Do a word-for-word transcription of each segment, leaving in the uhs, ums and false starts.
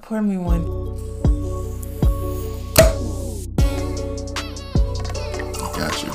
Pour me one. Got you.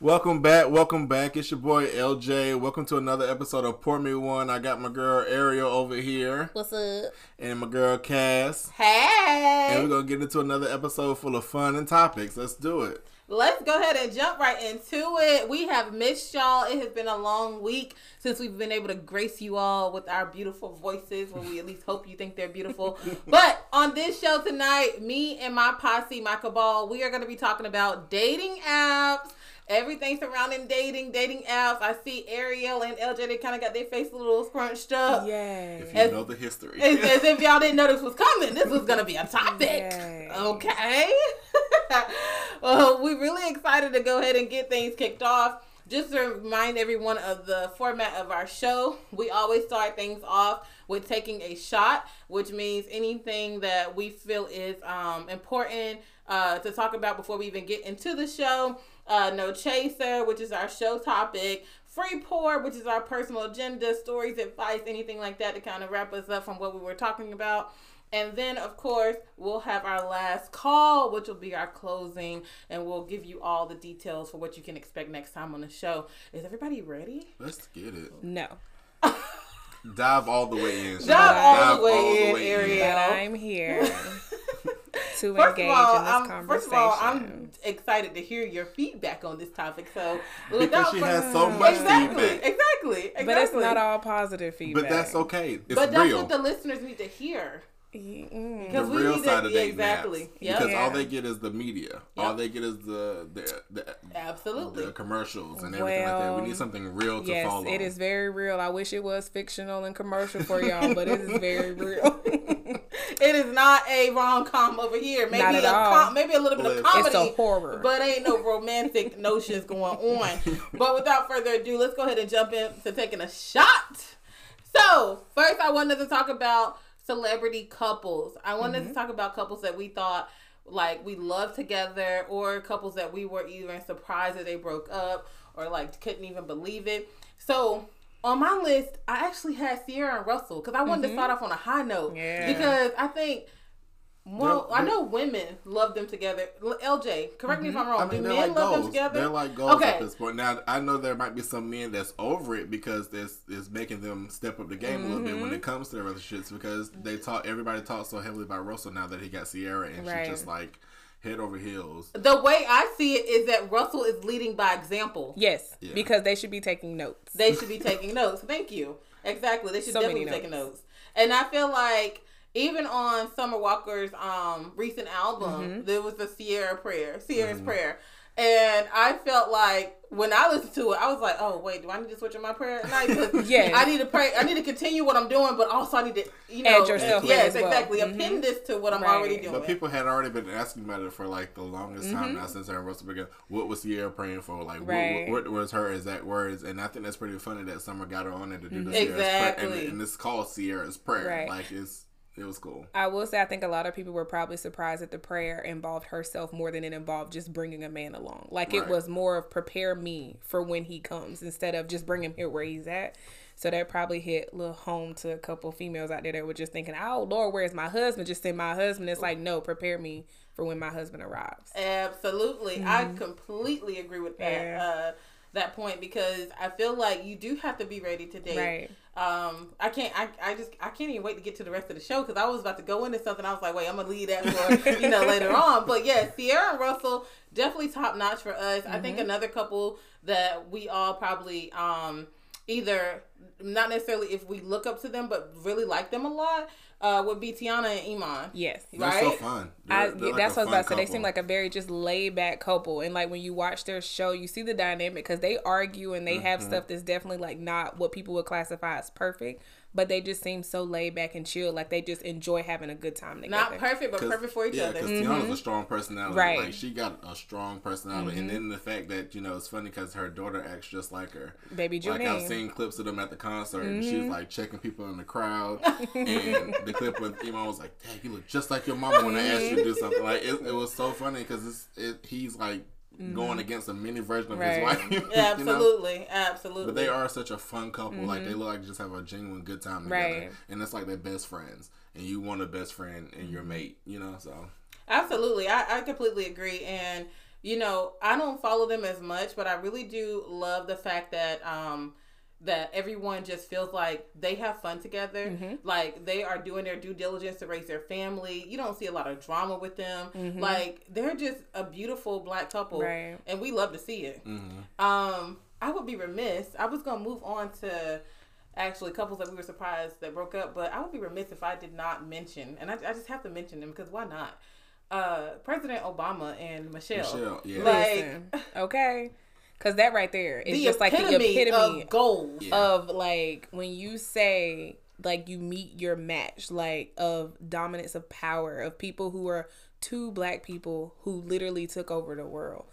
Welcome back, welcome back. It's your boy L J. Welcome to another episode of Pour Me One. I got my girl Ariel over here. What's up? And my girl Cass. Hey! And we're going to get into another episode full of fun and topics. Let's do it. Let's go ahead and jump right into it. We have missed y'all. It has been a long week since we've been able to grace you all with our beautiful voices, when we at least hope you think they're beautiful. But on this show tonight, me and my posse, Michael Ball, we are going to be talking about dating apps. Everything surrounding dating, dating apps. I see Ariel and L J, they kind of got their face a little scrunched up. Yeah. If you as, know the history. as, as if y'all didn't know this was coming. This was going to be a topic. Yay. Okay. Well, we're really excited to go ahead and get things kicked off. Just to remind everyone of the format of our show, we always start things off with taking a shot, which means anything that we feel is um, important uh, to talk about before we even get into the show. Uh, no chaser, which is our show topic. Free pour, which is our personal agenda, stories, advice, anything like that to kind of wrap us up from what we were talking about. And then, of course, we'll have our last call, which will be our closing, and we'll give you all the details for what you can expect next time on the show. Is everybody ready? Let's get it. No. Dive all the way in. Dive, Dive all the way, all in, the way Ariel. in, Ariel. I'm here. To first engage of all, in this I'm, conversation. First of all, I'm excited to hear your feedback on this topic. So because she has so much exactly, feedback, exactly, exactly. But it's not all positive feedback. But that's okay. It's but that's real. What the listeners need to hear. Mm. The real we side to, of dating exactly. apps. Yep. Because yeah. all they get is the media. Yep. All they get is the the, the, Absolutely. the commercials and everything well, like that. We need something real to yes, follow. It is very real. I wish it was fictional and commercial for y'all, but it is very real. It is not a rom-com over here. Maybe not at a all. Com- maybe a little bit of comedy. It's a horror. But ain't no romantic notions going on. But without further ado, let's go ahead and jump into taking a shot. So, first I wanted to talk about celebrity couples. I wanted mm-hmm. to talk about couples that we thought like we loved together, or couples that we were either surprised that they broke up or like couldn't even believe it. So on my list, I actually had Sierra and Russell because I wanted mm-hmm. to start off on a high note. Yeah. Because I think, well, I know women love them together. L J, correct mm-hmm. me if I'm wrong. I mean, do men like love goals. them together? They're like goals okay. at this point. Now, I know there might be some men that's over it because this is making them step up the game mm-hmm. a little bit when it comes to their relationships, because they talk. Everybody talks so heavily about Russell now that he got Sierra, and right. she just like head over heels. The way I see it is that Russell is leading by example. Yes, yeah. because they should be taking notes. They should be taking notes. Thank you. Exactly. They should so definitely be taking notes. And I feel like even on Summer Walker's um, recent album, mm-hmm. there was a Sierra prayer, Sierra's mm-hmm. prayer. And I felt like when I listened to it, I was like, oh, wait, do I need to switch in my prayer at night? yeah. I need to pray. I need to continue what I'm doing, but also I need to, you know, add yourself. Yes, well. exactly. Mm-hmm. Append this to what I'm right. already doing. But people had already been asking about it for like the longest mm-hmm. time now since I Russell began. What was Sierra praying for? Like, right. what, what, what was her exact words? And I think that's pretty funny that Summer got her on it to do the Sierra's exactly. prayer. And, and it's called Sierra's prayer. Right. Like, it's. It was cool. I will say, I think a lot of people were probably surprised that the prayer involved herself more than it involved just bringing a man along. Like right. it was more of prepare me for when he comes instead of just bring him here where he's at. So that probably hit a little home to a couple females out there that were just thinking, oh, Lord, where's my husband? Just send my husband. It's like, no, prepare me for when my husband arrives. Absolutely. Mm-hmm. I completely agree with that. Yeah. Uh, that point, because I feel like you do have to be ready to date. Right. Um, I can't, I, I just, I can't even wait to get to the rest of the show, because I was about to go into something. I was like, wait, I'm going to leave that for, you know, later on. But yeah, Sierra and Russell, definitely top notch for us. Mm-hmm. I think another couple that we all probably um, either, not necessarily if we look up to them, but really like them a lot, uh, would be Beatiana and Iman. Yes. They're right? so fun. They're, I, they're like that's what I was about to say. They seem like a very just laid back couple. And like when you watch their show, you see the dynamic because they argue and they mm-hmm. have stuff that's definitely like not what people would classify as perfect. But they just seem so laid back and chill. Like, they just enjoy having a good time together. Not perfect, but perfect for each yeah, other. Yeah, because mm-hmm. Tiana's a strong personality. Right. Like, she got a strong personality. Mm-hmm. And then the fact that, you know, it's funny because her daughter acts just like her. Baby June. Like, I've seen clips of them at the concert. Mm-hmm. And she's, like, checking people in the crowd. And the clip with Emo was like, dang, you look just like your mama when I asked you to do something. Like, it, it was so funny because it, he's, like, mm-hmm. going against a mini version of right. his wife. Absolutely. You know? Absolutely. But they are such a fun couple. Mm-hmm. Like, they look like just have a genuine good time together. Right. And it's like they're best friends. And you want a best friend and your mate, you know, so. Absolutely. I, I completely agree. And, you know, I don't follow them as much, but I really do love the fact that, um, that everyone just feels like they have fun together. Mm-hmm. Like, they are doing their due diligence to raise their family. You don't see a lot of drama with them. Mm-hmm. Like, they're just a beautiful black couple. Right. And we love to see it. Mm-hmm. Um, I would be remiss. I was going to move on to actually couples that we were surprised that broke up. But I would be remiss if I did not mention. And I, I just have to mention them because why not? Uh, President Obama and Michelle. Michelle, yeah. Like, listen, okay. Because that right there is the just like the epitome of goals. Yeah. Of like when you say like you meet your match, like of dominance of power, of people who are two black people who literally took over the world.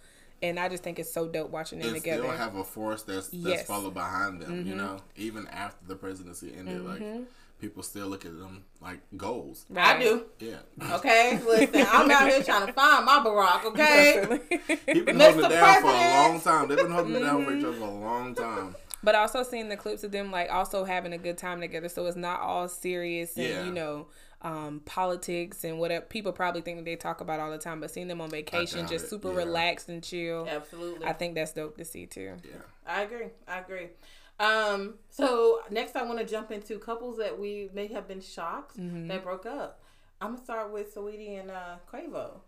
And I just think it's so dope watching them and together. They still have a force that's, that's yes. followed behind them, mm-hmm. you know, even after the presidency ended. Mm-hmm. Like, people still look at them like goals. Right. I do. Yeah. Okay. Listen, I'm out here trying to find my Barack, okay? He's been holding it down for a long time. They've been holding it down for each other for a long time. But also seeing the clips of them, like, also having a good time together. So it's not all serious and, yeah. you know, um, politics and whatever. People probably think that they talk about all the time. But seeing them on vacation, just it. super yeah. relaxed and chill. Absolutely. I think that's dope to see, too. Yeah. I agree. I agree. Um, so next I want to jump into couples that we may have been shocked mm-hmm. that broke up. I'm going to start with Saweetie and, uh, Quavo.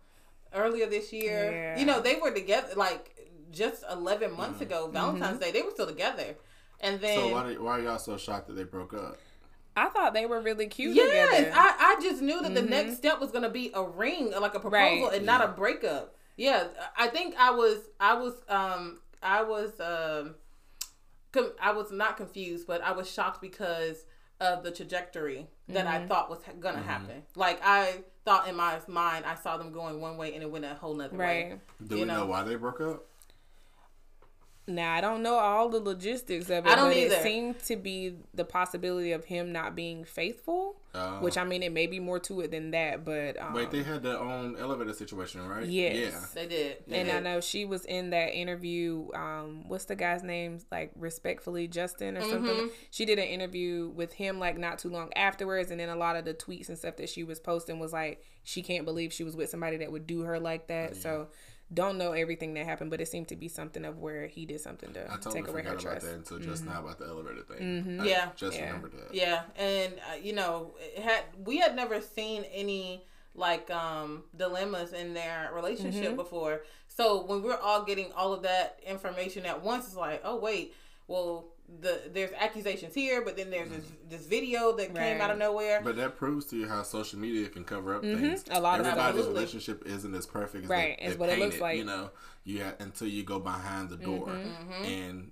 Earlier this year, yeah. you know, they were together like just eleven months mm-hmm. ago, Valentine's mm-hmm. Day, they were still together. And then. So why, did, why are y'all so shocked that they broke up? I thought they were really cute yes, together. Yes, I, I just knew that mm-hmm. the next step was going to be a ring, like a proposal right. and yeah. not a breakup. Yeah. I think I was, I was, um, I was, um. I was not confused, but I was shocked because of the trajectory that mm-hmm. I thought was going to mm-hmm. happen. Like, I thought in my mind, I saw them going one way and it went a whole nother right. way. Do you we know? know why they broke up? Now, I don't know all the logistics of it, I don't but either. It seemed to be the possibility of him not being faithful, uh, which, I mean, it may be more to it than that, but... Um, wait, they had their own elevator situation, right? Yes. Yeah. They did. They and did. I know she was in that interview, um, what's the guy's name? Like, respectfully, Justin or mm-hmm. something? She did an interview with him, like, not too long afterwards, and then a lot of the tweets and stuff that she was posting was like, she can't believe she was with somebody that would do her like that, yeah. so... Don't know everything that happened, but it seemed to be something of where he did something to I totally take away her trust. I totally forgot about that until just mm-hmm. now about the elevator thing. Mm-hmm. I yeah. just yeah. remembered that. Yeah. And, uh, you know, it had we had never seen any, like, um, dilemmas in their relationship mm-hmm. before. So when we're all getting all of that information at once, it's like, oh, wait, well... The, there's accusations here, but then there's mm. this, this video that right. came out of nowhere. But that proves to you how social media can cover up mm-hmm. things. A lot Everybody's of relationship isn't as perfect as right. they, they what paint it, looks it like. You know, you have, until you go behind the door, mm-hmm. and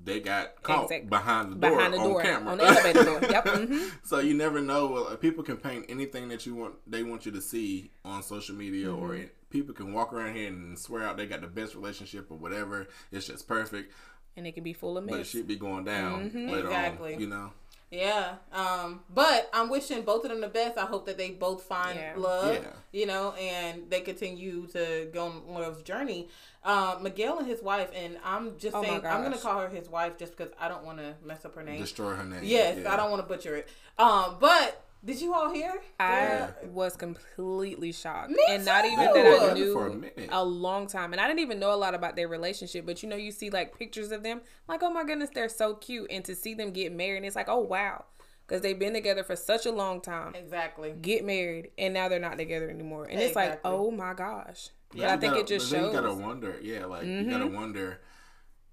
they got caught exactly. behind the door behind the on door, camera, on the elevator door. Yep. Mm-hmm. So you never know. Well, people can paint anything that you want. They want you to see on social media, mm-hmm. or it, people can walk around here and swear out they got the best relationship or whatever. It's just perfect. And it can be full of mess. But it should be going down mm-hmm. later exactly. on, you know? Yeah. Um, but I'm wishing both of them the best. I hope that they both find yeah. love, yeah. you know, and they continue to go on love's journey. Uh, Miguel and his wife, and I'm just oh saying, I'm going to call her his wife just because I don't want to mess up her name. Destroy her name. Yes, yeah. I don't want to butcher it. Um, but... Did you all hear? I yeah. was completely shocked. Me and not too. Even that I knew for a, a long time. And I didn't even know a lot about their relationship. But, you know, you see, like, pictures of them. Like, oh, my goodness, they're so cute. And to see them get married, and it's like, oh, wow. Because they've been together for such a long time. Exactly. Get married. And now they're not together anymore. And exactly. it's like, oh, my gosh. But yeah, I think gotta, it just shows. You got to wonder. Yeah, like, mm-hmm. you got to wonder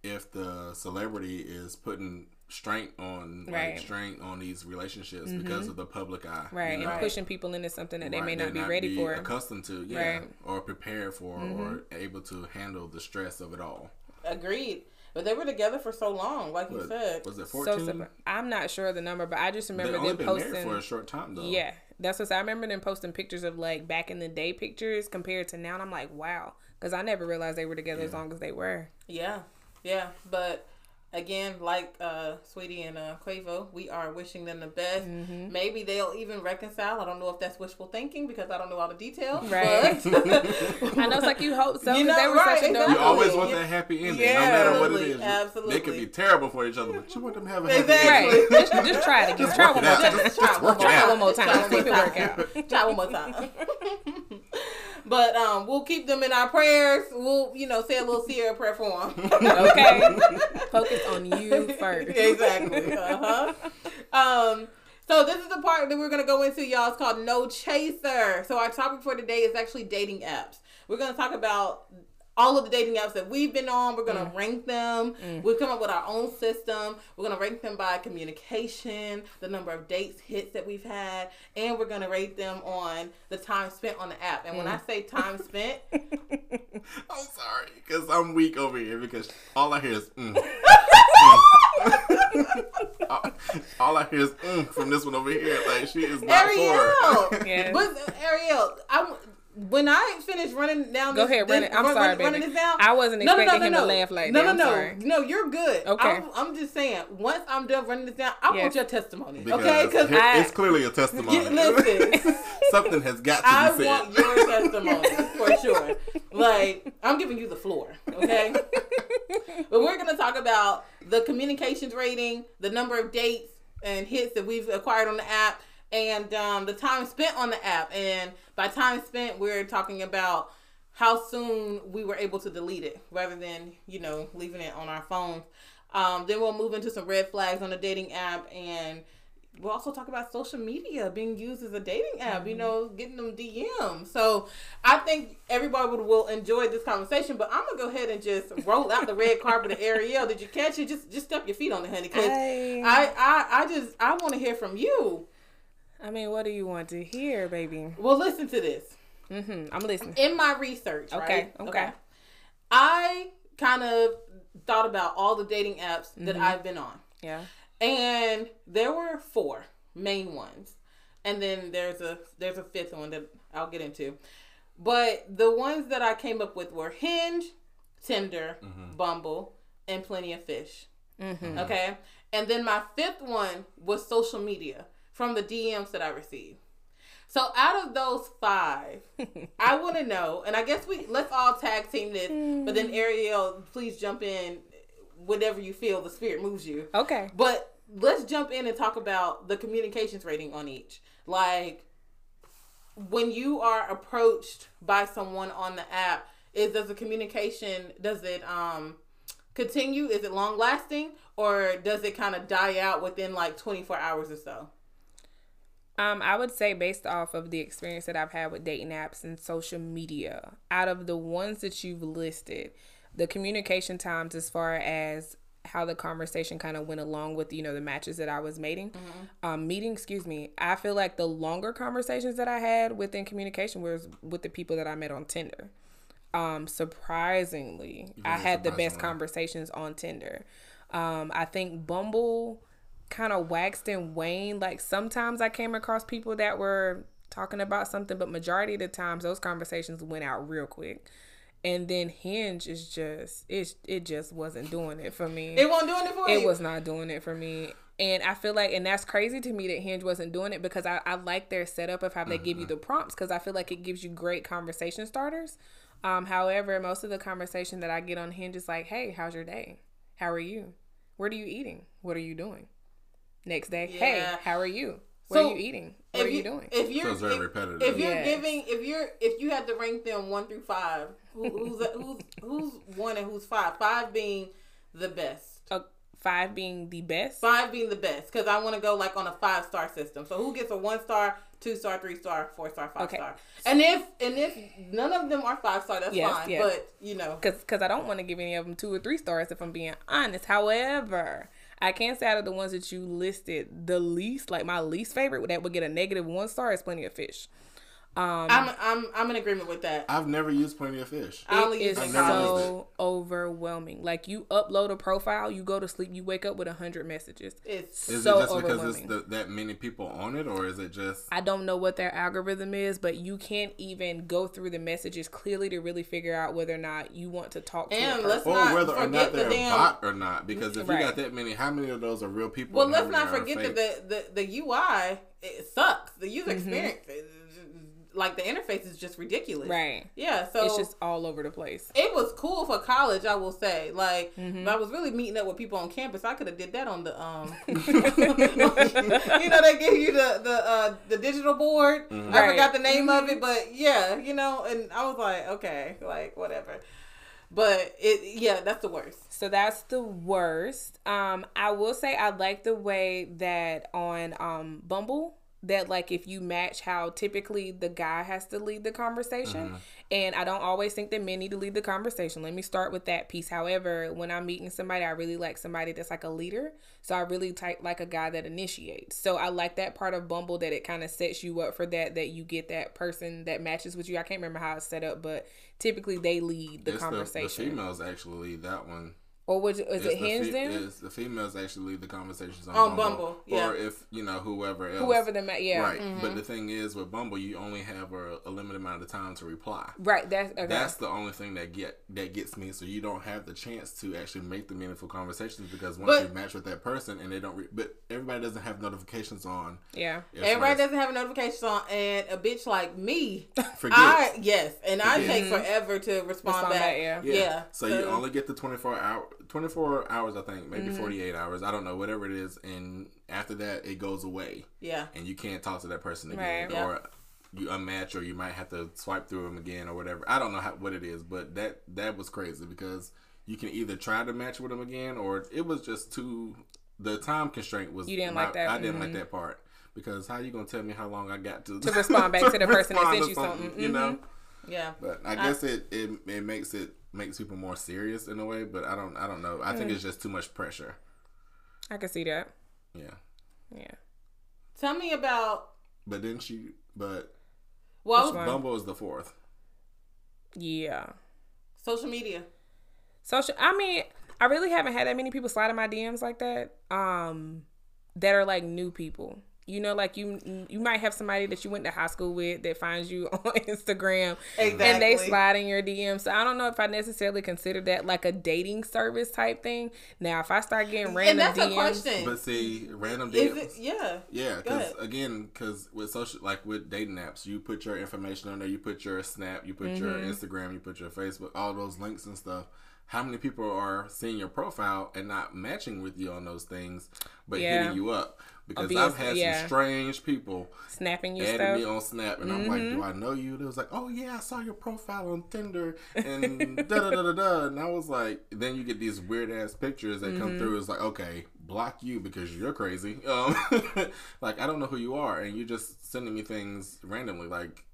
if the celebrity is putting... Strength on right. like, strength on these relationships mm-hmm. because of the public eye, right? You know? And pushing people into something that they right. may not, not be ready be for, accustomed to, yeah, right. or prepared for, mm-hmm. or able to handle the stress of it all. Agreed. But they were together for so long, like what, you said. Was it fourteen? So, I'm not sure of the number, but I just remember they only them been posting married for a short time, though. Yeah, that's what I remember them posting pictures of like back in the day pictures compared to now, and I'm like, wow, because I never realized they were together yeah. as long as they were. Yeah, yeah, but. again, like uh, Saweetie and uh, Quavo, we are wishing them the best. Mm-hmm. Maybe they'll even reconcile. I don't know if that's wishful thinking because I don't know all the details. Right. But I know it's like you hope so. You know, they were right, such a exactly. You always want that happy ending, yeah, no matter absolutely, what it is. Absolutely. They could be terrible for each other, but you want them to have a happy exactly. ending. Right. Just, just try it. Just try one more time. Just try one more time. See if it work out. Try one more time. But um, we'll keep them in our prayers. We'll, you know, say a little Sierra prayer for them. Okay. Focus on you first. Exactly. Uh huh. Um, so this is the part that we're going to go into, y'all. It's called No Chaser. So our topic for today is actually dating apps. We're going to talk about all of the dating apps that we've been on. We're going to mm. rank them. Mm. We've come up with our own system. We're going to rank them by communication, the number of dates, hits that we've had, and we're going to rate them on the time spent on the app. And mm. when I say time spent... I'm sorry, because I'm weak over here, because all I hear is... Mm. all, all I hear is mm from this one over here. Like, she is not for it. Yes. But, Ariel, I... When I finished running down this... Go ahead, run it. I'm run, sorry, run, baby. Running this down, I wasn't no, expecting no, no, him no. to laugh like no, that. No, no, no. No, you're good. Okay. I'm, I'm just saying, once I'm done running this down, I yes. want your testimony. Because okay? Because it's clearly a testimony. You, listen. Something has got to I be said. I want your testimony, for sure. Like, I'm giving you the floor, okay? But we're going to talk about the communications rating, the number of dates and hits that we've acquired on the app, and um, the time spent on the app. And by time spent, we're talking about how soon we were able to delete it rather than, you know, leaving it on our phones. Um, then we'll move into some red flags on the dating app. And we'll also talk about social media being used as a dating app, mm-hmm. you know, getting them D Ms. So I think everybody would, will enjoy this conversation. But I'm going to go ahead and just roll out the red carpet of Ariel. Did you catch it? Just just step your feet on it, honey. Because I... I, I, I just, I want to hear from you. I mean, what do you want to hear, baby? Well, listen to this. Mm-hmm. I'm listening. In my research, okay, right? Okay. Okay. I kind of thought about all the dating apps mm-hmm. that I've been on. Yeah. And there were four main ones. And then there's a there's a fifth one that I'll get into. But the ones that I came up with were Hinge, Tinder, mm-hmm. Bumble, and Plenty of Fish. Mm-hmm. Okay? And then my fifth one was social media. From the D Ms that I received. So out of those five, I want to know, and I guess we let's all tag team this, but then Ariel, please jump in whenever you feel the spirit moves you. Okay. But let's jump in and talk about the communications rating on each. Like, when you are approached by someone on the app, is does the communication, does it um continue? Is it long lasting? Or does it kind of die out within like twenty-four hours or so? Um, I would say based off of the experience that I've had with dating apps and social media, out of the ones that you've listed, the communication times as far as how the conversation kind of went along with, you know, the matches that I was mating, mm-hmm. um, meeting, excuse me, I feel like the longer conversations that I had within communication was with the people that I met on Tinder. Um, surprisingly, really I had surprisingly. the best conversations on Tinder. Um, I think Bumble... kind of waxed and waned. Like, sometimes I came across people that were talking about something, but majority of the times those conversations went out real quick. And then Hinge is just it it just wasn't doing it for me. It wasn't doing it for me. It was not doing it for me. And I feel like, and that's crazy to me that Hinge wasn't doing it, because I, I like their setup of how they mm-hmm. give you the prompts, because I feel like it gives you great conversation starters. Um, however, most of the conversation that I get on Hinge is like, hey, how's your day? How are you? What are you eating? What are you doing? Next day, yeah. Hey, how are you? What so are you eating? What are you, you doing? If you're, if, very repetitive. If you're yes. giving, if you're, if you had to rank them one through five, who, who's, who's, who's one and who's five? Five being the best. Uh, five being the best? Five being the best, because I want to go like on a five star system. So who gets a one star, two star, three star, four star, five okay. star? And if and if none of them are five star, that's yes, fine. Yes. But you know, because because I don't want to give any of them two or three stars if I'm being honest. However. I can't say out of the ones that you listed, the least, like my least favorite, that would get a negative one star is Plenty of Fish. Um, I'm I'm I'm in agreement with that. I've never used Plenty of Fish. It I'll is so overwhelming. Like, you upload a profile, you go to sleep, you wake up with a hundred messages. It's is so it just overwhelming. Because it's the, that many people on it, or is it just? I don't know what their algorithm is, but you can't even go through the messages clearly to really figure out whether or not you want to talk to them, or whether or not they're the damn... a bot or not. Because if right. you got that many, how many of those are real people? Well, let's not forget that the, the the U I it sucks. The user mm-hmm. experience. Like, the interface is just ridiculous. Right. Yeah, so... it's just all over the place. It was cool for college, I will say. Like, mm-hmm. I was really meeting up with people on campus. I could have did that on the, um... you know, they give you the the, uh, the digital board. Mm-hmm. I right. forgot the name mm-hmm. of it, but yeah, you know, and I was like, okay, like, whatever. But, it yeah, that's the worst. So, that's the worst. Um, I will say I like the way that on um Bumble... that, like, if you match how typically the guy has to lead the conversation. Uh-huh. And I don't always think that men need to lead the conversation. Let me start with that piece. However, when I'm meeting somebody, I really like somebody that's like a leader. So I really type like a guy that initiates. So I like that part of Bumble, that it kind of sets you up for that, that you get that person that matches with you. I can't remember how it's set up, but typically they lead the it's conversation. The, the females actually lead that one. Or was it, is it's it Hinge then? Fe- the females actually lead the conversations on, on Bumble. Bumble. Yeah. Or if, you know, whoever else. Whoever the ma- yeah. Right. Mm-hmm. But the thing is, with Bumble, you only have a, a limited amount of time to reply. Right. That's okay. That's the only thing that get that gets me. So you don't have the chance to actually make the meaningful conversations, because once but, you match with that person and they don't... Re- but everybody doesn't have notifications on. Yeah. Everybody doesn't have notifications on, and a bitch like me... forget. I, yes. And forget. I take forever to respond, respond back. back yeah. Yeah. yeah. So, so you only get the twenty-four hour... twenty-four hours, I think, maybe mm-hmm. forty-eight hours. I don't know, whatever it is. And after that, it goes away. Yeah. And you can't talk to that person again. Right. Yeah. Or you unmatch, or you might have to swipe through them again or whatever. I don't know how, what it is, but that, that was crazy, because you can either try to match with them again, or it was just too... The time constraint was... You didn't my, like that? I didn't mm-hmm. like that part. Because how are you going to tell me how long I got to... To respond back to, to the person that sent you something. something mm-hmm. You know? Yeah. But I, I guess it, it, it makes it... makes people more serious in a way, but I don't I don't know. I think it's just too much pressure. I can see that. Yeah. Yeah. Tell me about But didn't she but well, Bumble is the fourth. Yeah. Social media. Social I mean, I really haven't had that many people slide in my D Ms like that. Um that are like new people. You know, like, you you might have somebody that you went to high school with that finds you on Instagram. Exactly. And they slide in your D Ms. So I don't know if I necessarily consider that like a dating service type thing. Now, if I start getting random and that's D Ms. A question. But see, random D Ms. Is it, yeah. Yeah, because, again, because with social, like with dating apps, you put your information on there. You put your Snap, you put mm-hmm. your Instagram, you put your Facebook, all those links and stuff. How many people are seeing your profile and not matching with you on those things, but yeah. hitting you up? Because Obvious, I've had yeah. some strange people snapping you adding stuff. me on Snap, and mm-hmm. I'm like, do I know you? They was like, oh yeah, I saw your profile on Tinder, and da da da da da. And I was like, then you get these weird ass pictures that mm-hmm. come through. It's like, okay, block you because you're crazy. Um, like, I don't know who you are, and you're just sending me things randomly. Like,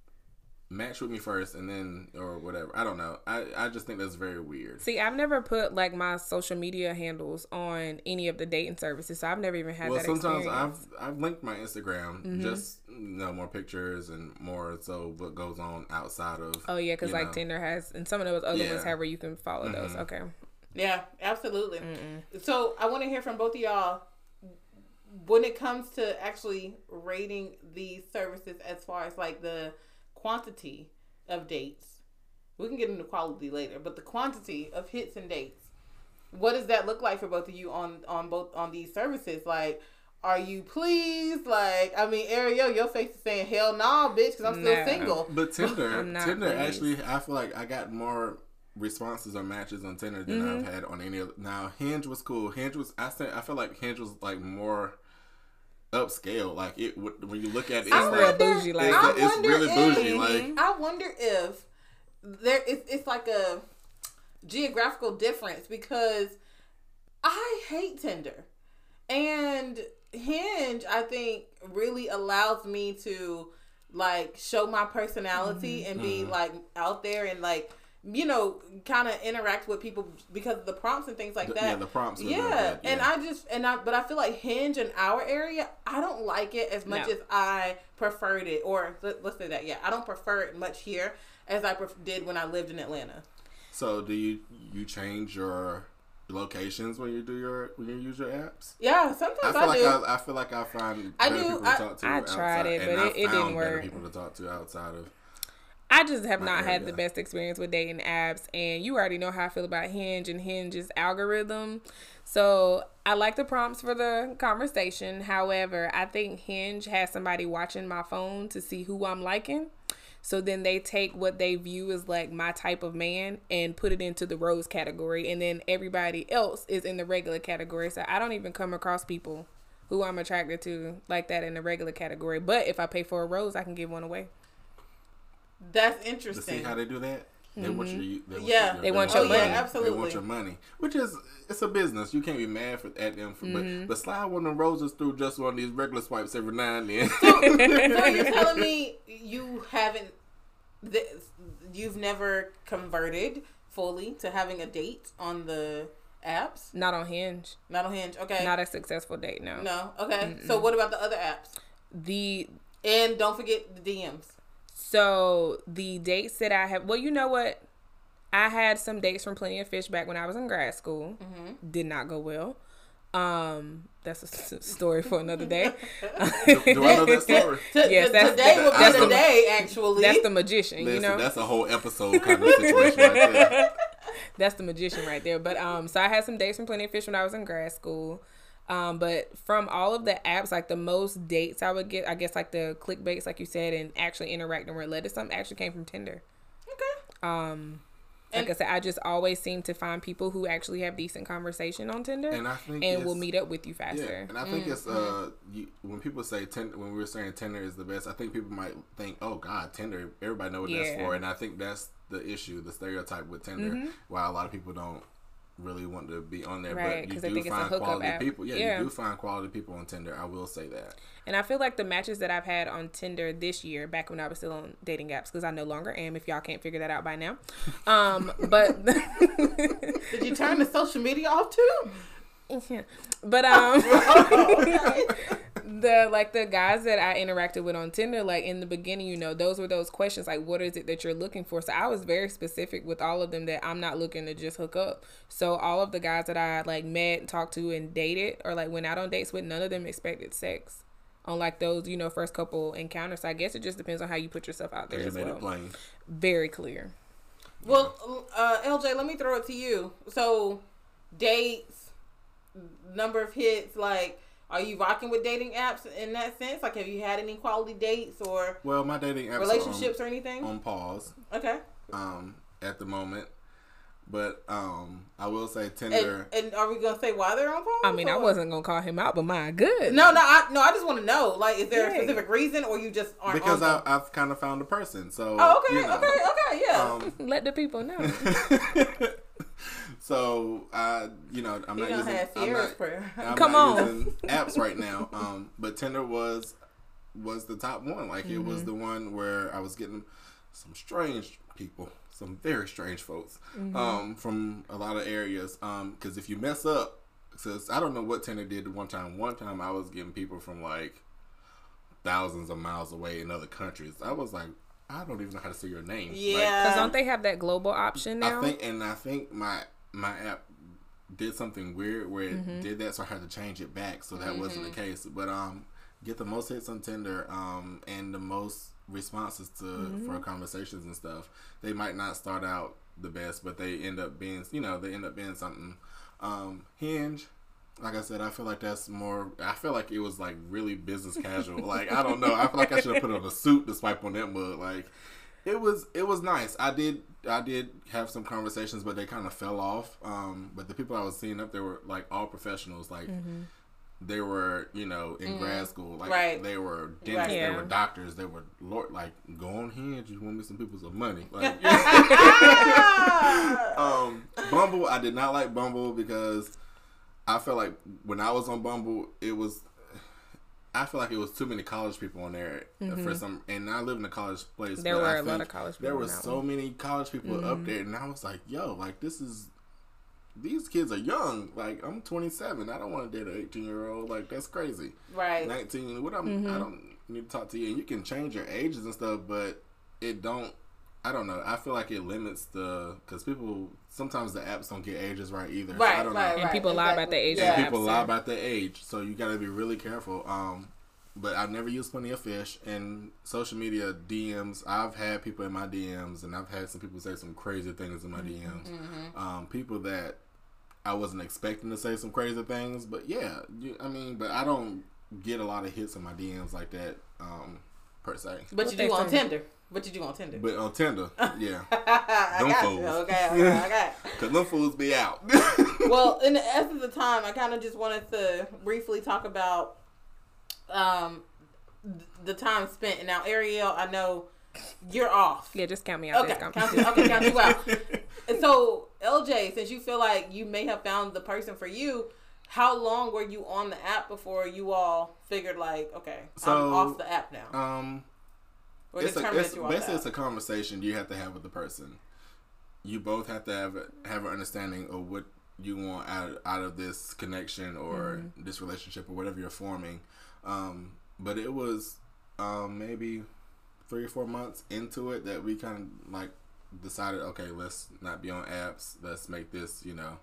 match with me first, and then or whatever. I don't know. I, I just think that's very weird. See, I've never put like my social media handles on any of the dating services, so I've never even had well, that experience. Well, sometimes I've I've linked my Instagram mm-hmm. just you know more pictures and more so what goes on outside of. Oh yeah, because like know. Tinder has, and some of those other yeah. ones have where you can follow mm-hmm. those. Okay. Yeah, absolutely. Mm-mm. So I want to hear from both of y'all when it comes to actually rating these services as far as like the quantity of dates. We can get into quality later, but the quantity of hits and dates. What does that look like for both of you on on both on these services? Like, are you pleased? Like, I mean, Ariel, your face is saying hell nah, bitch, because I'm still no. single. But Tinder, Tinder pleased. Actually, I feel like I got more responses or matches on Tinder than mm-hmm. I've had on any other. Now, Hinge was cool. Hinge was I said I feel like Hinge was like more upscale, like it when you look at it, it's I like wonder, bougie, like it's, it's really if, bougie. Like, I wonder if there is it's like a geographical difference, because I hate Tinder, and Hinge I think really allows me to like show my personality mm-hmm. and be mm-hmm. like out there and like you know, kind of interact with people because of the prompts and things like the, that. Yeah, the prompts. Yeah. That, yeah, and I just and I but I feel like Hinge in our area, I don't like it as much no. as I preferred it, or let's say that. Yeah, I don't prefer it much here as I pref- did when I lived in Atlanta. So do you you change your locations when you do your when you use your apps? Yeah, sometimes I, feel I like do. I, I feel like I find I better do. people I, to talk to I outside. tried it, but it, it didn't work. People to talk to outside of. I just have My not area. had the best experience with dating apps, and you already know how I feel about Hinge and Hinge's algorithm. So I like the prompts for the conversation. However, I think Hinge has somebody watching my phone to see who I'm liking. So then they take what they view as like my type of man and put it into the rose category. And then everybody else is in the regular category. So I don't even come across people who I'm attracted to like that in the regular category. But if I pay for a rose, I can give one away. That's interesting. See how they do that? They mm-hmm. want you. They want yeah, your, they, they want, want your money. Yeah, absolutely. They want your money, which is it's a business. You can't be mad for, at them for. Mm-hmm. But, but slide one of the roses through just one of these regular swipes every now and then. So, so you're telling me you haven't, this, you've never converted fully to having a date on the apps? Not on Hinge. Not on Hinge. Okay. Not a successful date. No. No. Okay. Mm-mm. So what about the other apps? The and don't forget the D Ms. So the dates that I have, well, you know what? I had some dates from Plenty of Fish back when I was in grad school. Mm-hmm. Did not go well. Um, that's a story for another day. do, do I know that story? Yes, that's, today will be the day, actually. That's the magician, Listen, you know? That's a whole episode kind of situation right there. That's the magician right there. But um, so I had some dates from Plenty of Fish when I was in grad school. Um, but from all of the apps, like the most dates I would get, I guess like the clickbaits, like you said, and actually interacting with letters, something actually came from Tinder. Okay. Um, and, like I said, I just always seem to find people who actually have decent conversation on Tinder, and I think and will meet up with you faster. Yeah, and I think mm-hmm. it's uh, you, when people say Tinder, when we were saying Tinder is the best, I think people might think, oh God, Tinder, everybody knows what yeah. that's for, and I think that's the issue, the stereotype with Tinder, mm-hmm. why a lot of people don't really want to be on there, right, but you do find quality app. people. Yeah, yeah, you do find quality people on Tinder. I will say that. And I feel like the matches that I've had on Tinder this year, back when I was still on dating apps, because I no longer am. If y'all can't figure that out by now, um, but did you turn the social media off too? Yeah. But um, the like the guys that I interacted with on Tinder, like in the beginning, you know, those were those questions like, what is it that you're looking for? So I was very specific with all of them that I'm not looking to just hook up. So all of the guys that I like met, talked to, and dated, or like went out on dates with, none of them expected sex on like those, you know, first couple encounters. So I guess it just depends on how you put yourself out there as well. Plain. Very clear. Well, uh, L J, let me throw it to you. So dates. Number of hits, like, are you rocking with dating apps in that sense? Like, have you had any quality dates or well, my dating apps relationships on, or anything on pause? Okay, um, at the moment, but um, I will say Tinder. And, and are we gonna say why they're on pause? I mean, or? I wasn't gonna call him out, but my good. No, no, I, no. I just want to know, like, is there yeah. a specific reason, or you just aren't? Because I, I've kind of found a person. So oh, okay, you know, okay, okay, yeah. Um, let the people know. So, uh, you know, I'm not using, have I'm not, I'm Come not on. using apps right now, um, but Tinder was was the top one. Like, mm-hmm. it was the one where I was getting some strange people, some very strange folks mm-hmm. um, from a lot of areas. Um, because if you mess up, because I don't know what Tinder did one time. One time I was getting people from, like, thousands of miles away in other countries. I was like, I don't even know how to say your name. Yeah. Because like, don't they have that global option now? I think, and I think my... my app did something weird where it mm-hmm. did that, so I had to change it back, so that mm-hmm. wasn't the case. But um, get the most hits on Tinder um, and the most responses to mm-hmm. for conversations and stuff. They might not start out the best, but they end up being, you know, they end up being something. Um, Hinge, like I said, I feel like that's more, I feel like it was like really business casual. Like, I don't know. I feel like I should have put on a suit to swipe on that mug. Like, It was it was nice. I did I did have some conversations, but they kind of fell off. Um, but the people I was seeing up there were like all professionals. Like mm-hmm. they were, you know, in mm-hmm. grad school. Like right. they were dentists, right. yeah. they were doctors, they were Lord. Like, go on Hinge, you want me some people's money. Like, yeah. um, Bumble, I did not like Bumble because I felt like when I was on Bumble, it was. I feel like it was too many college people on there mm-hmm. for some, and I live in a college place. There were I a lot of college people. There were so one. many college people mm-hmm. up there, and I was like, yo, like, this is, these kids are young. Like, I'm twenty-seven. I don't want to date an eighteen-year-old. Like, that's crazy. Right. nineteen, what I'm, mm-hmm. I don't need to talk to you. And you can change your ages and stuff, but it don't, I don't know. I feel like it limits the, because people, sometimes the apps don't get ages right either. Right, so I don't right, know. And people lie exactly. about the age. Yeah, and people lie yeah. about the age. So you got to be really careful. Um, But I've never used Plenty of Fish. And social media D Ms, I've had people in my D Ms, and I've had some people say some crazy things in my mm-hmm. D Ms. Mm-hmm. Um, people that I wasn't expecting to say some crazy things. But yeah, you, I mean, but I don't get a lot of hits in my D Ms like that, um, per se. But you do on Tinder. But you do on Tinder. But on Tinder, yeah. I them got fools. You. Okay, okay, I got it. Because them fools be out. Well, in the essence of time, I kind of just wanted to briefly talk about um, the time spent. And now, Ariel, I know you're off. Yeah, just count me out. Okay, count you, okay, count you out. And so, L J, since you feel like you may have found the person for you, how long were you on the app before you all figured, like, okay, so, I'm off the app now? Um... It's a, it's, basically, it's a conversation you have to have with the person. You both have to have have an understanding of what you want out of, out of this connection or mm-hmm. this relationship or whatever you're forming. Um, but it was um, maybe three or four months into it that we kind of like decided, okay, let's not be on apps. Let's make this, you know,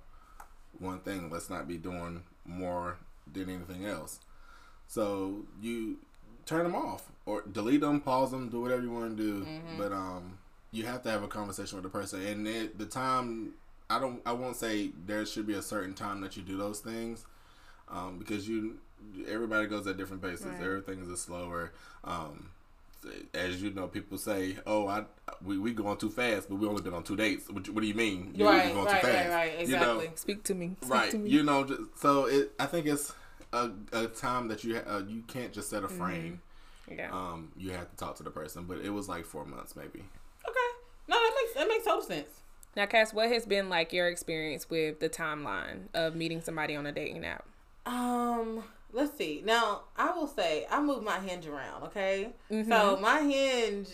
one thing. Let's not be doing more than anything else. So you turn them off or delete them, pause them, do whatever you want to do. Mm-hmm. But um, you have to have a conversation with the person. And it, the time, I don't, I won't say there should be a certain time that you do those things, um, because you, everybody goes at different paces. Right. Everything is slower. Um, as you know, people say, "Oh, I we we going too fast," but we only been on two dates. What, what do you mean? You right, going right, too fast. right, right, exactly. You know, speak to me. Speak right, to me. You know. Just, so it, I think it's a a time that you ha- uh, you can't just set a frame. Mm-hmm. Yeah. Um, you have to talk to the person, but it was like four months maybe. Okay. No, that makes that makes total sense. Now, Cass, what has been like your experience with the timeline of meeting somebody on a dating app? Um, let's see. Now, I will say I move my Hinge around. Okay. Mm-hmm. So my Hinge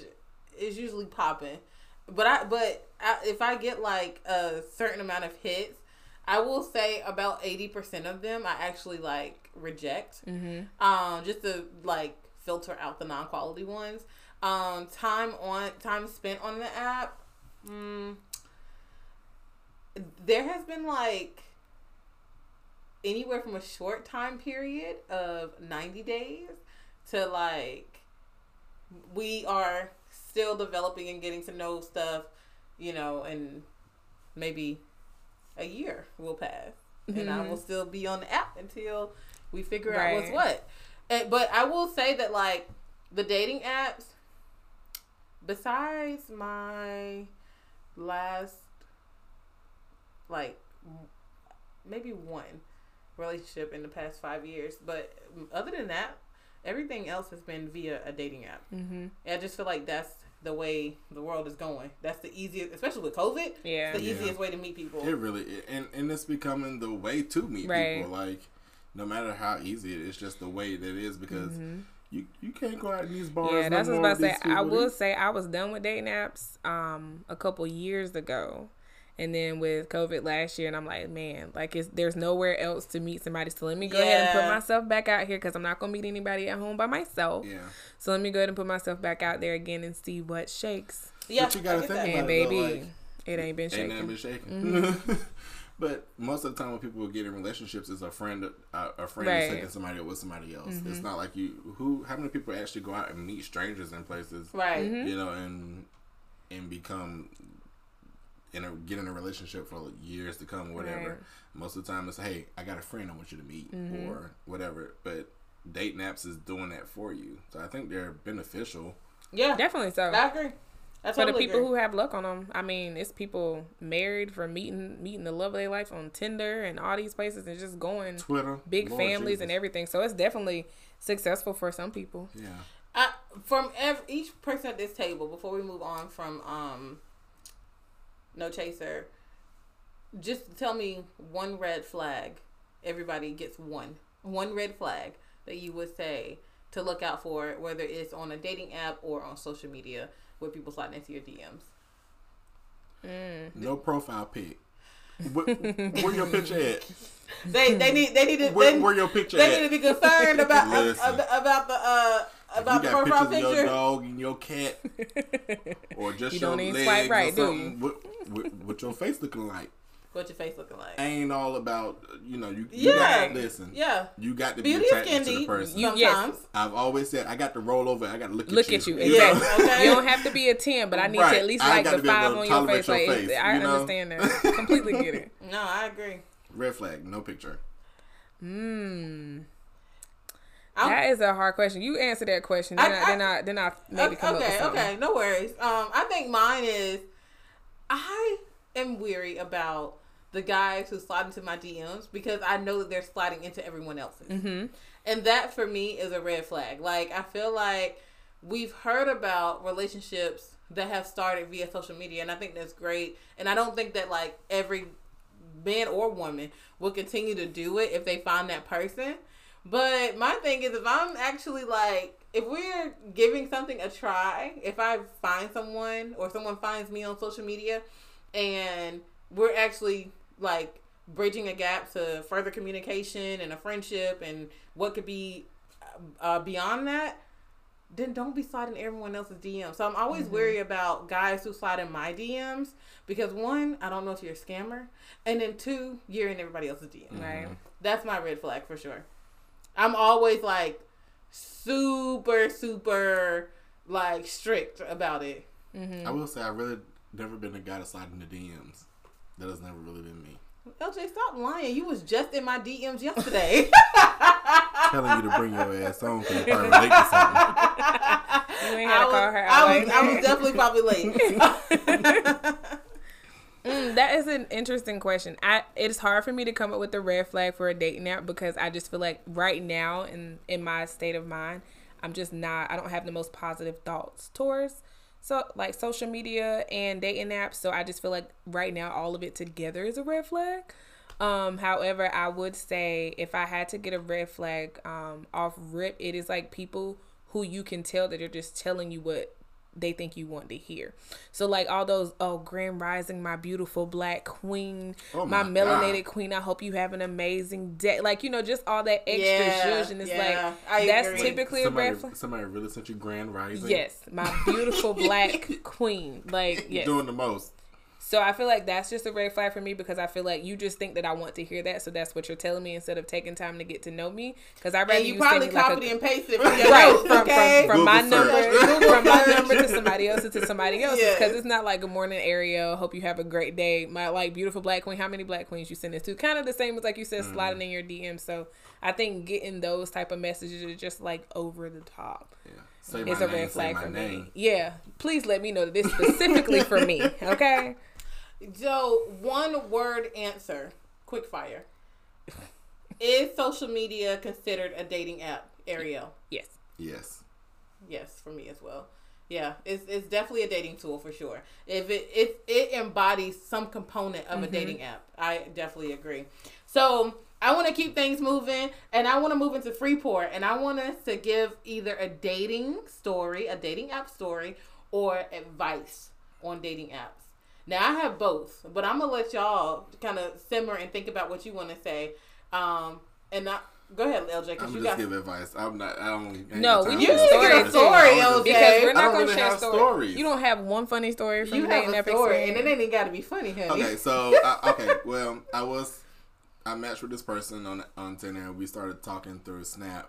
is usually popping, but I but I, if I get like a certain amount of hits, I will say about eighty percent of them I actually like reject, mm-hmm. um, just to like filter out the non-quality ones. Um, time on time spent on the app, mm, there has been like anywhere from a short time period of ninety days to like we are still developing and getting to know stuff, you know, and maybe a year will pass, and mm-hmm. I will still be on the app until we figure right. out what's what. And, but I will say that, like, the dating apps, besides my last, like, maybe one relationship in the past five years, but other than that, everything else has been via a dating app. Mm-hmm. And I just feel like that's the way the world is going. That's the easiest, especially with COVID. Yeah, it's the easiest yeah. way to meet people. It really, and and it's becoming the way to meet right. people. Like, no matter how easy it is, it's just the way that it is because mm-hmm. you you can't go out in these bars. Yeah, that's no what I was about to say. I will say I was done with dating apps um a couple years ago, and then with COVID last year, and I'm like, man, like it's, there's nowhere else to meet somebody. So let me go yeah. ahead and put myself back out here because I'm not gonna meet anybody at home by myself. Yeah. So let me go ahead and put myself back out there again and see what shakes. Yeah. But you gotta think about and baby, it, though, like, it ain't been shaking. Ain't been shaking. Mm-hmm. But most of the time when people get in relationships, it's a friend, uh, a friend right. is taking somebody with somebody else. Mm-hmm. It's not like you who. How many people actually go out and meet strangers in places? Right. Mm-hmm. You know, and and become. And get in a relationship for like years to come, whatever. Right. Most of the time it's, hey, I got a friend I want you to meet, mm-hmm. or whatever. But dating apps is doing that for you. So I think they're beneficial. Yeah. Definitely so. I agree. That's for the people agree. Who have luck on them. I mean, it's people married for meeting meeting the love of their life on Tinder and all these places and just going. Twitter. Big Lord families Jesus. And everything. So it's definitely successful for some people. Yeah. I, from every, each person at this table, before we move on from... um. No chaser. Just tell me one red flag. Everybody gets one. One red flag that you would say to look out for, whether it's on a dating app or on social media with people sliding into your D Ms? Mm. No profile pic. Where, where your picture at? They they need they need to where, they, where your picture they at? Need to be concerned about ab, about the uh about the profile picture. Of your dog and your cat, or just you your legs swipe right, or something. What, what, what your face looking like? What your face looking like? Ain't all about you know you. you yeah. Gotta listen. Yeah. You got to be attracted to the person. You, sometimes I've always said I got to roll over. I got to look, look at you. Look at you. you exactly. Okay. You don't have to be a ten, but I need right. to at least I like the five on your face. Your like, face it, I you know? understand that. Completely get it. No, I agree. Red flag, no picture. Hmm. That is a hard question. You answer that question. Then I, I, then I, then I maybe come okay, up with something. Okay, okay, no worries. Um, I think mine is, I am weary about the guys who slide into my D Ms because I know that they're sliding into everyone else's. Mm-hmm. And that for me is a red flag. Like, I feel like we've heard about relationships that have started via social media, and I think that's great. And I don't think that, like, every man or woman will continue to do it if they find that person. But my thing is, if I'm actually like, if we're giving something a try, if I find someone or someone finds me on social media and we're actually like bridging a gap to further communication and a friendship and what could be uh, beyond that, then don't be sliding everyone else's D Ms. So I'm always mm-hmm. wary about guys who slide in my D Ms because, one, I don't know if you're a scammer. And then, two, you're in everybody else's D Ms. Mm-hmm. Right? That's my red flag for sure. I'm always, like, super, super, like, strict about it. Mm-hmm. I will say I've really never been a guy to slide in the D Ms. That has never really been me. L J, stop lying. You was just in my D Ms yesterday. Telling you to bring your ass home because you're probably late or something. You ain't got to call her out. I was, I was definitely probably late. mm, that is an interesting question. I It's hard for me to come up with a red flag for a dating app because I just feel like right now in, in my state of mind, I'm just not, I don't have the most positive thoughts towards So, like, social media and dating apps. So, I just feel like right now all of it together is a red flag. Um, however, I would say if I had to get a red flag um, off rip, it is, like, people who you can tell that they're just telling you what they think you want to hear. So, like, all those, oh, grand rising, my beautiful black queen, oh my, my melanated God. Queen, I hope you have an amazing day. Like, you know, just all that extra yeah, zhuzh. And it's yeah, like, I that's agree. typically somebody, a red flag. Somebody really sent you grand rising? Yes, my beautiful black queen. Like, yes. Doing the most. So I feel like that's just a red flag for me because I feel like you just think that I want to hear that, so that's what you're telling me instead of taking time to get to know me. Because I rather and you, you probably copy like and paste it from your right, notes, from, okay? from, from my number, from my number to somebody else's to somebody else's. Because yeah. it's not like good morning, Ariel. Hope you have a great day, my like beautiful black queen. How many black queens you send this to? Kind of the same as like you said, mm. sliding in your D M. So I think getting those type of messages is just like over the top. Yeah. Say it's a name, red flag for name. me. Yeah, please let me know that this specifically for me. Okay. So, one word answer, quick fire. Is social media considered a dating app, Ariel? Yes. Yes. Yes, for me as well. Yeah, it's it's definitely a dating tool for sure. If it it, it embodies some component of mm-hmm. a dating app, I definitely agree. So, I want to keep things moving, and I want to move into Freeport, and I want us to give either a dating story, a dating app story, or advice on dating apps. Now, I have both, but I'm going to let y'all kind of simmer and think about what you want to say. Um, and I, go ahead, L J. I'm going to just give some advice. I'm not, I don't. No, we need to give a story, L J. Because we're not going to share stories. You don't have one funny story from the dating app experience. And it ain't got to be funny, honey. Okay, so, I, okay, well, I was, I matched with this person on, on Tinder. We started talking through Snap.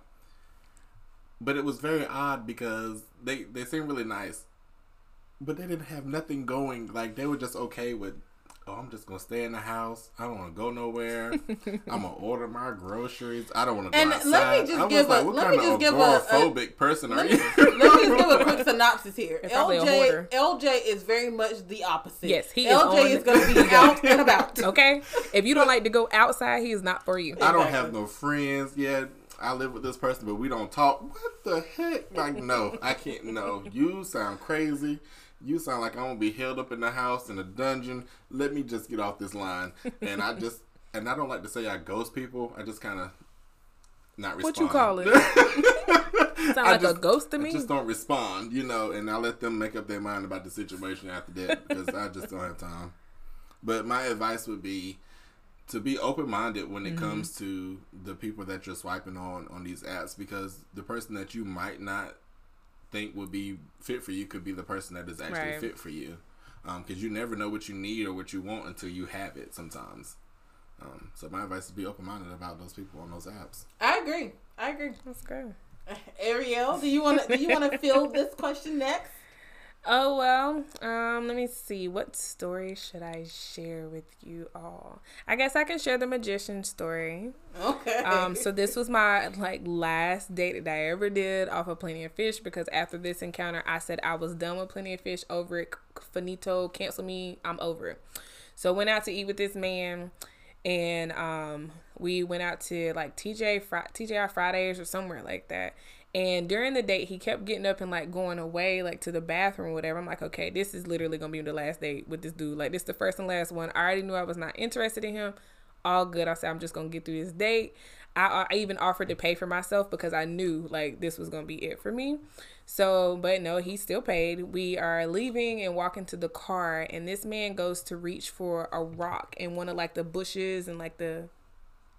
But it was very odd because they, they seemed really nice. But they didn't have nothing going. Like, they were just okay with, oh, I'm just going to stay in the house. I don't want to go nowhere. I'm going to order my groceries. I don't want to go and outside. Let me just I give like, a, what let kind me just of give agoraphobic a, person are you? Let me just give a quick synopsis here. L J, L J is very much the opposite. Yes, he is. L J is going to be out and about. Okay? If you don't like to go outside, he is not for you. I don't have no friends yet. I live with this person, but we don't talk. What the heck? Like, no, I can't. No, you sound crazy. You sound like I'm going to be held up in the house in a dungeon. Let me just get off this line. And I just, and I don't like to say I ghost people. I just kind of, not respond. What you call it? Sound I like just, a ghost to me? I just don't respond, you know, and I let them make up their mind about the situation after that because I just don't have time. But my advice would be to be open-minded when it mm-hmm. comes to the people that you're swiping on on these apps, because the person that you might not think would be fit for you could be the person that is actually right. fit for you. Because um, you never know what you need or what you want until you have it sometimes. Um, so my advice is be open-minded about those people on those apps. I agree. I agree. That's good. Ariel, do you want to do you want to fill this question next? Oh, well, um, let me see. What story should I share with you all? I guess I can share the magician story. Okay. Um, so this was my, like, last date that I ever did off of Plenty of Fish, because after this encounter, I said I was done with Plenty of Fish, over it, finito, cancel me, I'm over it. So went out to eat with this man, and um, we went out to, like, T G I Fridays or somewhere like that. And during the date, he kept getting up and, like, going away, like, to the bathroom or whatever. I'm like, okay, this is literally going to be the last date with this dude. Like, this is the first and last one. I already knew I was not interested in him. All good. I said, I'm just going to get through this date. I, I even offered to pay for myself because I knew, like, this was going to be it for me. So, but no, he still paid. We are leaving and walking to the car. And this man goes to reach for a rock in one of, like, the bushes and, like, the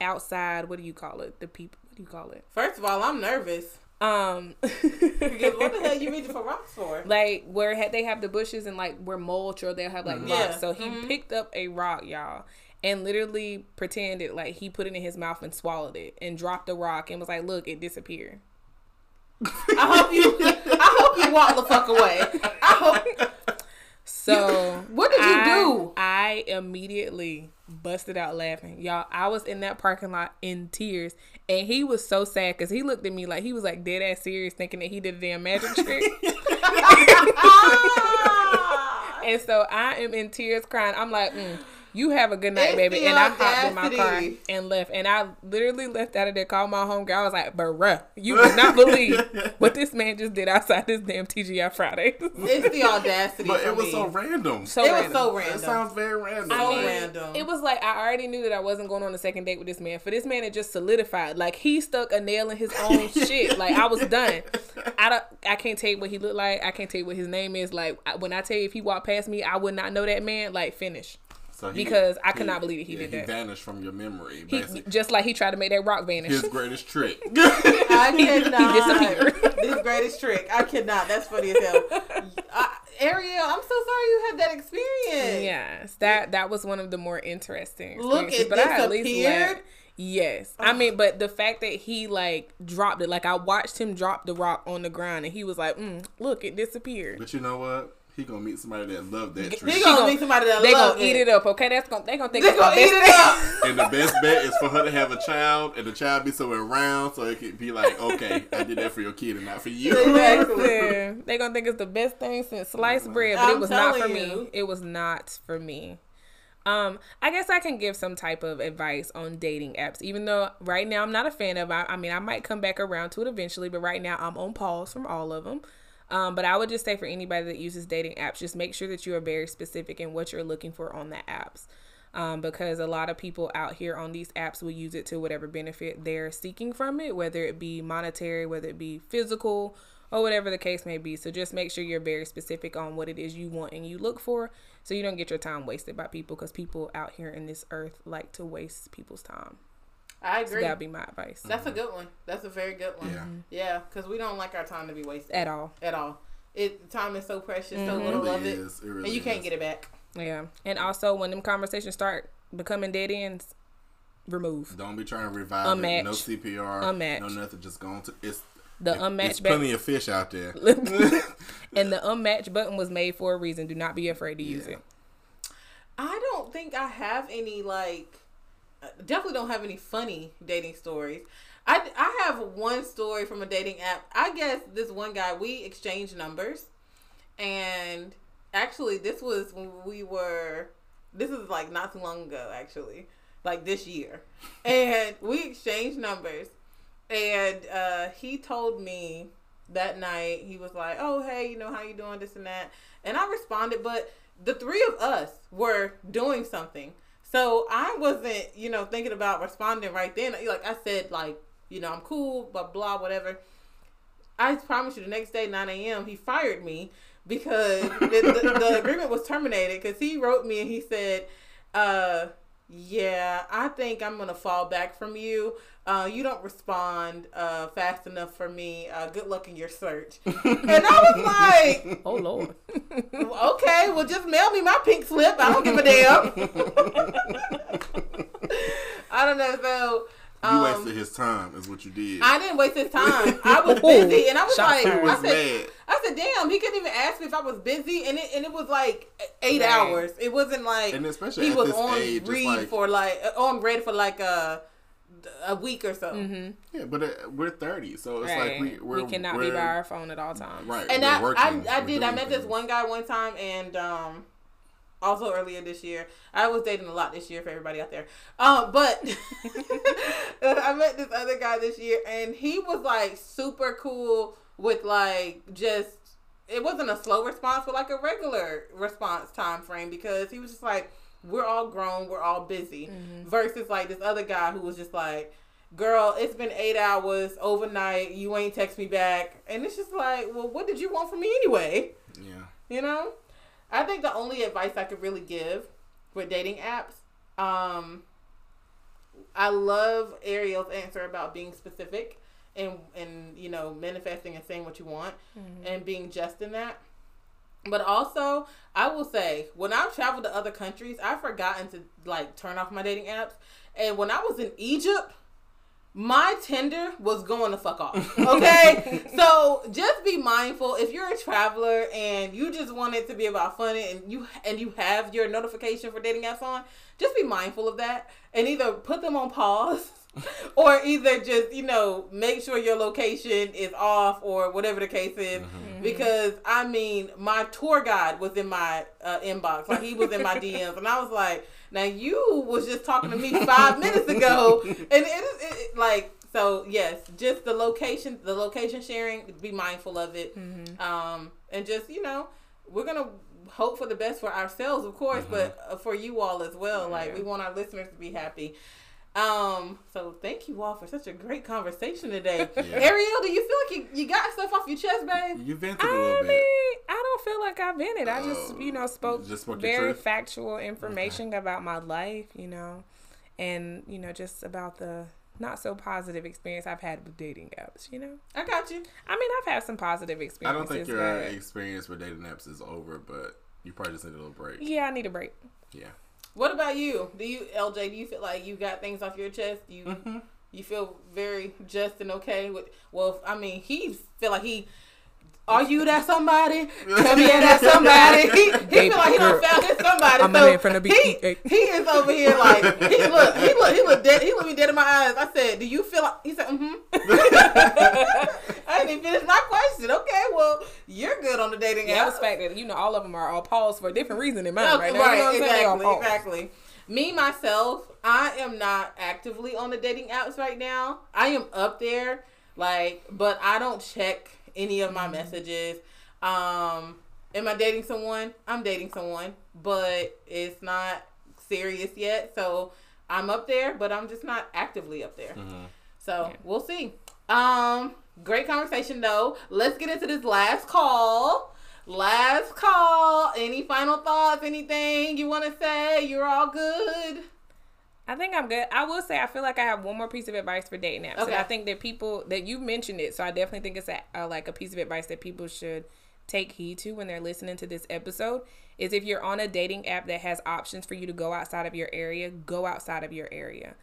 outside. What do you call it? The people. What do you call it? First of all, I'm nervous. Um, because what the hell you reaching for rocks for? Like where had they have the bushes and like where mulch or they'll have like mm-hmm. rocks. Yeah. So he mm-hmm. picked up a rock, y'all, and literally pretended like he put it in his mouth and swallowed it and dropped the rock and was like, "Look, it disappeared." I hope you, I hope you walk the fuck away. I hope. So what did you I, do? I immediately busted out laughing, y'all. I was in that parking lot in tears, and he was so sad because he looked at me like he was like dead ass serious, thinking that he did a damn magic trick. And so I am in tears, crying. I'm like, mm, "You have a good night, baby." And I hopped in my car and left. And I literally left out of there, called my homegirl. I was like, "Bruh, you would not believe what this man just did outside this damn T G I Friday." It's the audacity. But it was me. so random. So it random. was so random. It sounds very random. I mean, random. It was like I already knew that I wasn't going on a second date with this man. For this man, it just solidified. Like he stuck a nail in his own shit. Like I was done. I don't. I can't tell you what he looked like. I can't tell you what his name is. Like when I tell you, if he walked past me, I would not know that man. Like finish. So he, because I could he, not believe that he yeah, did that. He vanished from your memory. Basically. He, just like he tried to make that rock vanish. His greatest trick. I cannot. He disappeared. His greatest trick. I cannot. That's funny as hell. I, Ariel, I'm so sorry you had that experience. Yes. That that was one of the more interesting experiences. Look, it but disappeared? I at least laughed. Yes. Oh. I mean, but the fact that he, like, dropped it. Like, I watched him drop the rock on the ground, and he was like, mm, look, it disappeared. But you know what? He gonna meet somebody that love that trick. He gonna meet somebody that they love gonna it. Eat it up, okay? That's gonna they gonna think they gonna eat it up. And the best bet is for her to have a child, and the child be somewhere round, so it could be like, okay, I did that for your kid and not for you. Exactly. They gonna think it's the best thing since sliced bread, but I'm it was not for you. me. It was not for me. Um, I guess I can give some type of advice on dating apps, even though right now I'm not a fan of. I, I mean, I might come back around to it eventually, but right now I'm on pause from all of them. Um, but I would just say for anybody that uses dating apps, just make sure that you are very specific in what you're looking for on the apps. Um, because a lot of people out here on these apps will use it to whatever benefit they're seeking from it, whether it be monetary, whether it be physical, or whatever the case may be. So just make sure you're very specific on what it is you want and you look for, so you don't get your time wasted by people, because people out here in this earth like to waste people's time. I agree. So that would be my advice. That's mm-hmm. a good one. That's a very good one. Yeah. Yeah, because we don't like our time to be wasted. At all. At all. It Time is so precious. Mm-hmm. So little really of it. it really and you is. can't get it back. Yeah. And also, when them conversations start becoming dead ends, remove. Don't be trying to revive Unmatch. it. No C P R. Unmatch. No nothing. Just going to... It's the it, unmatched It's Plenty of Fish out there. And the unmatched button was made for a reason. Do not be afraid to yeah. use it. I don't think I have any, like... Definitely don't have any funny dating stories. I, I have one story from a dating app. I guess this one guy, we exchanged numbers. And actually, this was when we were, this is like not too long ago, actually. Like this year. And we exchanged numbers. And uh, he told me that night, he was like, oh, hey, you know, how you doing, this and that. And I responded, but the three of us were doing something. So I wasn't, you know, thinking about responding right then. Like I said, like you know, I'm cool, blah, blah, whatever. I promise you the next day, nine a.m., he fired me because the, the, the agreement was terminated because he wrote me and he said, uh, yeah, I think I'm going to fall back from you. Uh, you don't respond uh, fast enough for me. Uh, good luck in your search. And I was like, oh, Lord. Okay, well, just mail me my pink slip. I don't give a damn. I don't know, so... You um, wasted his time is what you did. I didn't waste his time. I was busy and I was Shot like I was said mad. I said, damn, he couldn't even ask me if I was busy and it and it was like eight mad. hours. It wasn't like and especially he at was this on age, read like, for like on red for like a a week or so. Mm-hmm. Yeah, but it, we're thirty, so it's right. like we we're, we cannot we're, be by our phone at all times. Right. And I, working, I I did I met things. this one guy one time and um also earlier this year. I was dating a lot this year for everybody out there. Um, but I met this other guy this year and he was like super cool with like just, it wasn't a slow response, but like a regular response time frame because he was just like, we're all grown, we're all busy. Mm-hmm. Versus like this other guy who was just like, girl, it's been eight hours overnight. You ain't text me back. And it's just like, well, what did you want from me anyway? Yeah. You know? I think the only advice I could really give for dating apps, um, I love Ariel's answer about being specific and, and you know, manifesting and saying what you want mm-hmm. and being just in that. But also, I will say, when I've traveled to other countries, I've forgotten to, like, turn off my dating apps. And when I was in Egypt... my Tinder was going to fuck off, okay? So just be mindful. If you're a traveler and you just want it to be about fun and you and you have your notification for dating apps on, just be mindful of that and either put them on pause or either just, you know, make sure your location is off or whatever the case is. Mm-hmm. Because, I mean, my tour guide was in my uh, inbox. Like, he was in my D Ms. And I was like... now, you was just talking to me five minutes ago, and it is like, so yes, just the location, the location sharing, be mindful of it. Mm-hmm. Um, and just, you know, we're going to hope for the best for ourselves, of course, mm-hmm. but for you all as well. Mm-hmm. Like, we want our listeners to be happy. Um, so thank you all for such a great conversation today. Yeah. Ariel, do you feel like you, you got stuff off your chest, babe? You vented a little bit. I mean, I don't feel like I vented. Uh, I just, you know, spoke, you just spoke very factual information okay. about my life, you know, and, you know, just about the not so positive experience I've had with dating apps, you know? I got you. I mean, I've had some positive experiences. I don't think your experience with dating apps is over, but you probably just need a little break. Yeah, I need a break. Yeah. What about you? Do you, L J? Do you feel like you got things off your chest? You mm-hmm. you feel very just and okay with? Well, I mean, he feel like he. Are you that somebody? Tell me that somebody. He, he feel like he done found his somebody. I'm so in front of he, he is over here like he look he look he look dead he look me dead in my eyes. I said, do you feel like he said, mm-hmm. I didn't even finish my question. Okay, well, you're good on the dating yeah, app. I respect that, you know, all of them are all paused for a different reason in mine, right? Right, now, you know exactly, exactly. Me, myself, I am not actively on the dating apps right now. I am up there, like, but I don't check any of my messages. Um, am I dating someone? I'm dating someone, but it's not serious yet. So I'm up there, but I'm just not actively up there. Mm-hmm. So yeah. We'll see. Um, great conversation though. Let's get into this last call. Last call. Any final thoughts? Anything you want to say? You're all good. I think I'm good. I will say I feel like I have one more piece of advice for dating apps. Okay. And I think that people, that you mentioned it, so I definitely think it's a, uh, like a piece of advice that people should take heed to when they're listening to this episode, is if you're on a dating app that has options for you to go outside of your area, go outside of your area.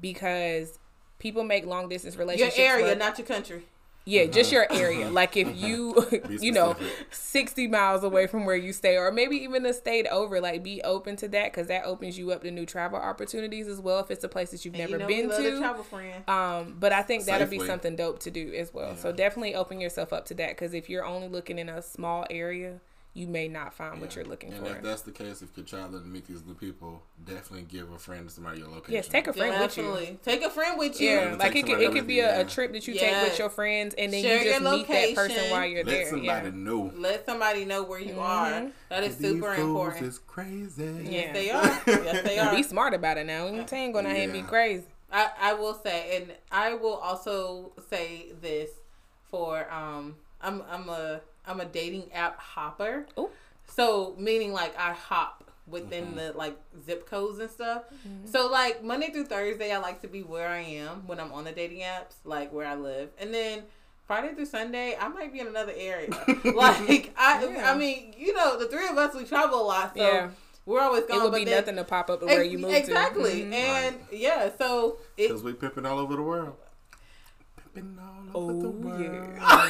Because people make long-distance relationships. Your area, like, not your country. Yeah, mm-hmm. just your area. Like if you, you know, sixty miles away from where you stay, or maybe even a state over, like be open to that because that opens you up to new travel opportunities as well if it's a place that you've and never you know been we love to. Travel friend. Um, but I think that'll be something dope to do as well. Yeah. So definitely open yourself up to that because if you're only looking in a small area, you may not find yeah. what you're looking and for. And if that's the case, if you're trying to meet these new people, definitely give a friend to somebody your location. Yes, take a friend yeah, with absolutely. you. Take a friend with you. Yeah, like it could it could be a, a trip that you yeah. take with your friends, and then Share you just meet that person while you're Let there. Let somebody yeah. know. Let somebody know where you mm-hmm. are. That is these super important. It's crazy. Yes, yeah. they are. Yes, they are. Be smart about it now. You ain't going to have me crazy. I, I will say, and I will also say this for um I'm I'm a I'm a dating app hopper. Ooh. So meaning like I hop within mm-hmm. the like zip codes and stuff. Mm-hmm. So like Monday through Thursday I like to be where I am when I'm on the dating apps, like where I live. And then Friday through Sunday, I might be in another area. Like I yeah. I mean, you know, the three of us, we travel a lot, so yeah. we're always going. It would be then, nothing to pop up where ex- you move exactly. to. Exactly. Mm-hmm. And right. yeah, so it because we pimping all over the world. Pimping all over oh, the world. Yeah.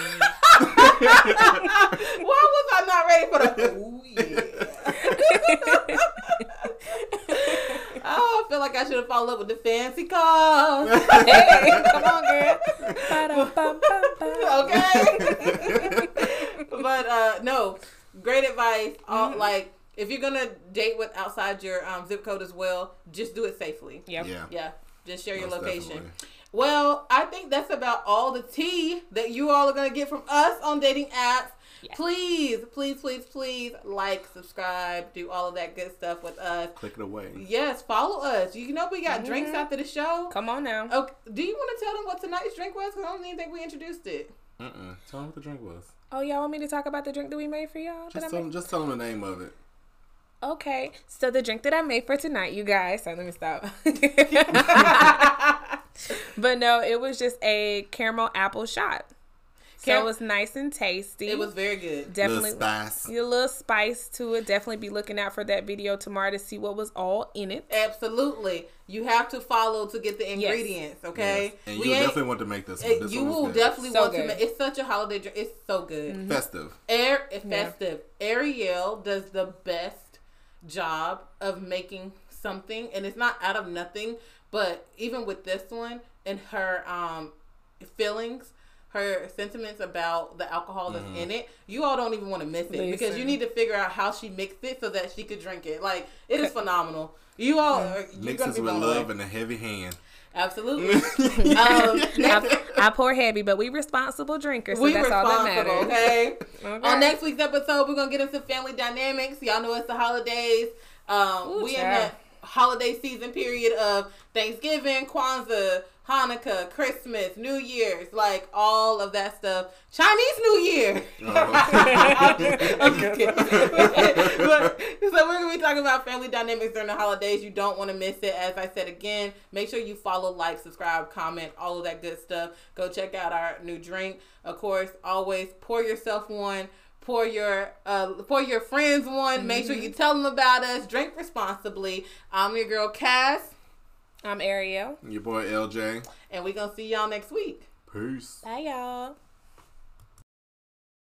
Why was I not ready for the oh yeah? Oh, I feel like I should have followed up with the fancy calls. Hey, come on, girl. Okay. But uh, no, great advice. All, mm-hmm. Like if you're gonna date with outside your um, zip code as well, just do it safely. Yep. Yeah. Yeah. Just share Most your location. Definitely. Well, I think that's about all the tea that you all are going to get from us on dating apps. Yes. Please, please, please, please like, subscribe, do all of that good stuff with us. Click it away. Yes, follow us. You know we got mm-hmm. drinks after the show. Come on now. Okay. Do you want to tell them what tonight's drink was? Because I don't even think we introduced it. Uh-uh. Tell them what the drink was. Oh, y'all want me to talk about the drink that we made for y'all? Just, tell, just tell them the name of it. Okay, so the drink that I made for tonight, you guys. Sorry, let me stop. But no, it was just a caramel apple shot. Cam- so it was nice and tasty. It was very good. Definitely little spice. Your little spice to it. Definitely be looking out for that video tomorrow to see what was all in it. Absolutely. You have to follow to get the ingredients, yes. okay? Yes. And you definitely want to make this one. This you will good. definitely so want good. to make It's such a holiday drink. It's so good. Mm-hmm. Festive. Air Festive. Yeah. Ariel does the best job of making something, and it's not out of nothing, but even with this one and her um feelings, her sentiments about the alcohol that's mm-hmm. in it, you all don't even want to miss it. Listen. Because you need to figure out how she mixed it so that she could drink it. Like, it is phenomenal. You all are mixes with love away. And a heavy hand. Absolutely. um, next, I pour heavy, but we responsible drinkers, so we that's all that matters. Okay? Okay. On next week's episode, we're going to get into family dynamics. Y'all know it's the holidays. Um, Ooh, we child. in the holiday season period of Thanksgiving, Kwanzaa, Hanukkah, Christmas, New Year's, like all of that stuff. Chinese New Year. I'm just, I'm just kidding. But, so we're going to be talking about family dynamics during the holidays. You don't want to miss it. As I said again, make sure you follow, like, subscribe, comment, all of that good stuff. Go check out our new drink. Of course, always pour yourself one. Pour your uh, pour your friends one. Mm-hmm. Make sure you tell them about us. Drink responsibly. I'm your girl, Cass. I'm Ariel. Your boy L J. And we're going to see y'all next week. Peace. Bye, y'all.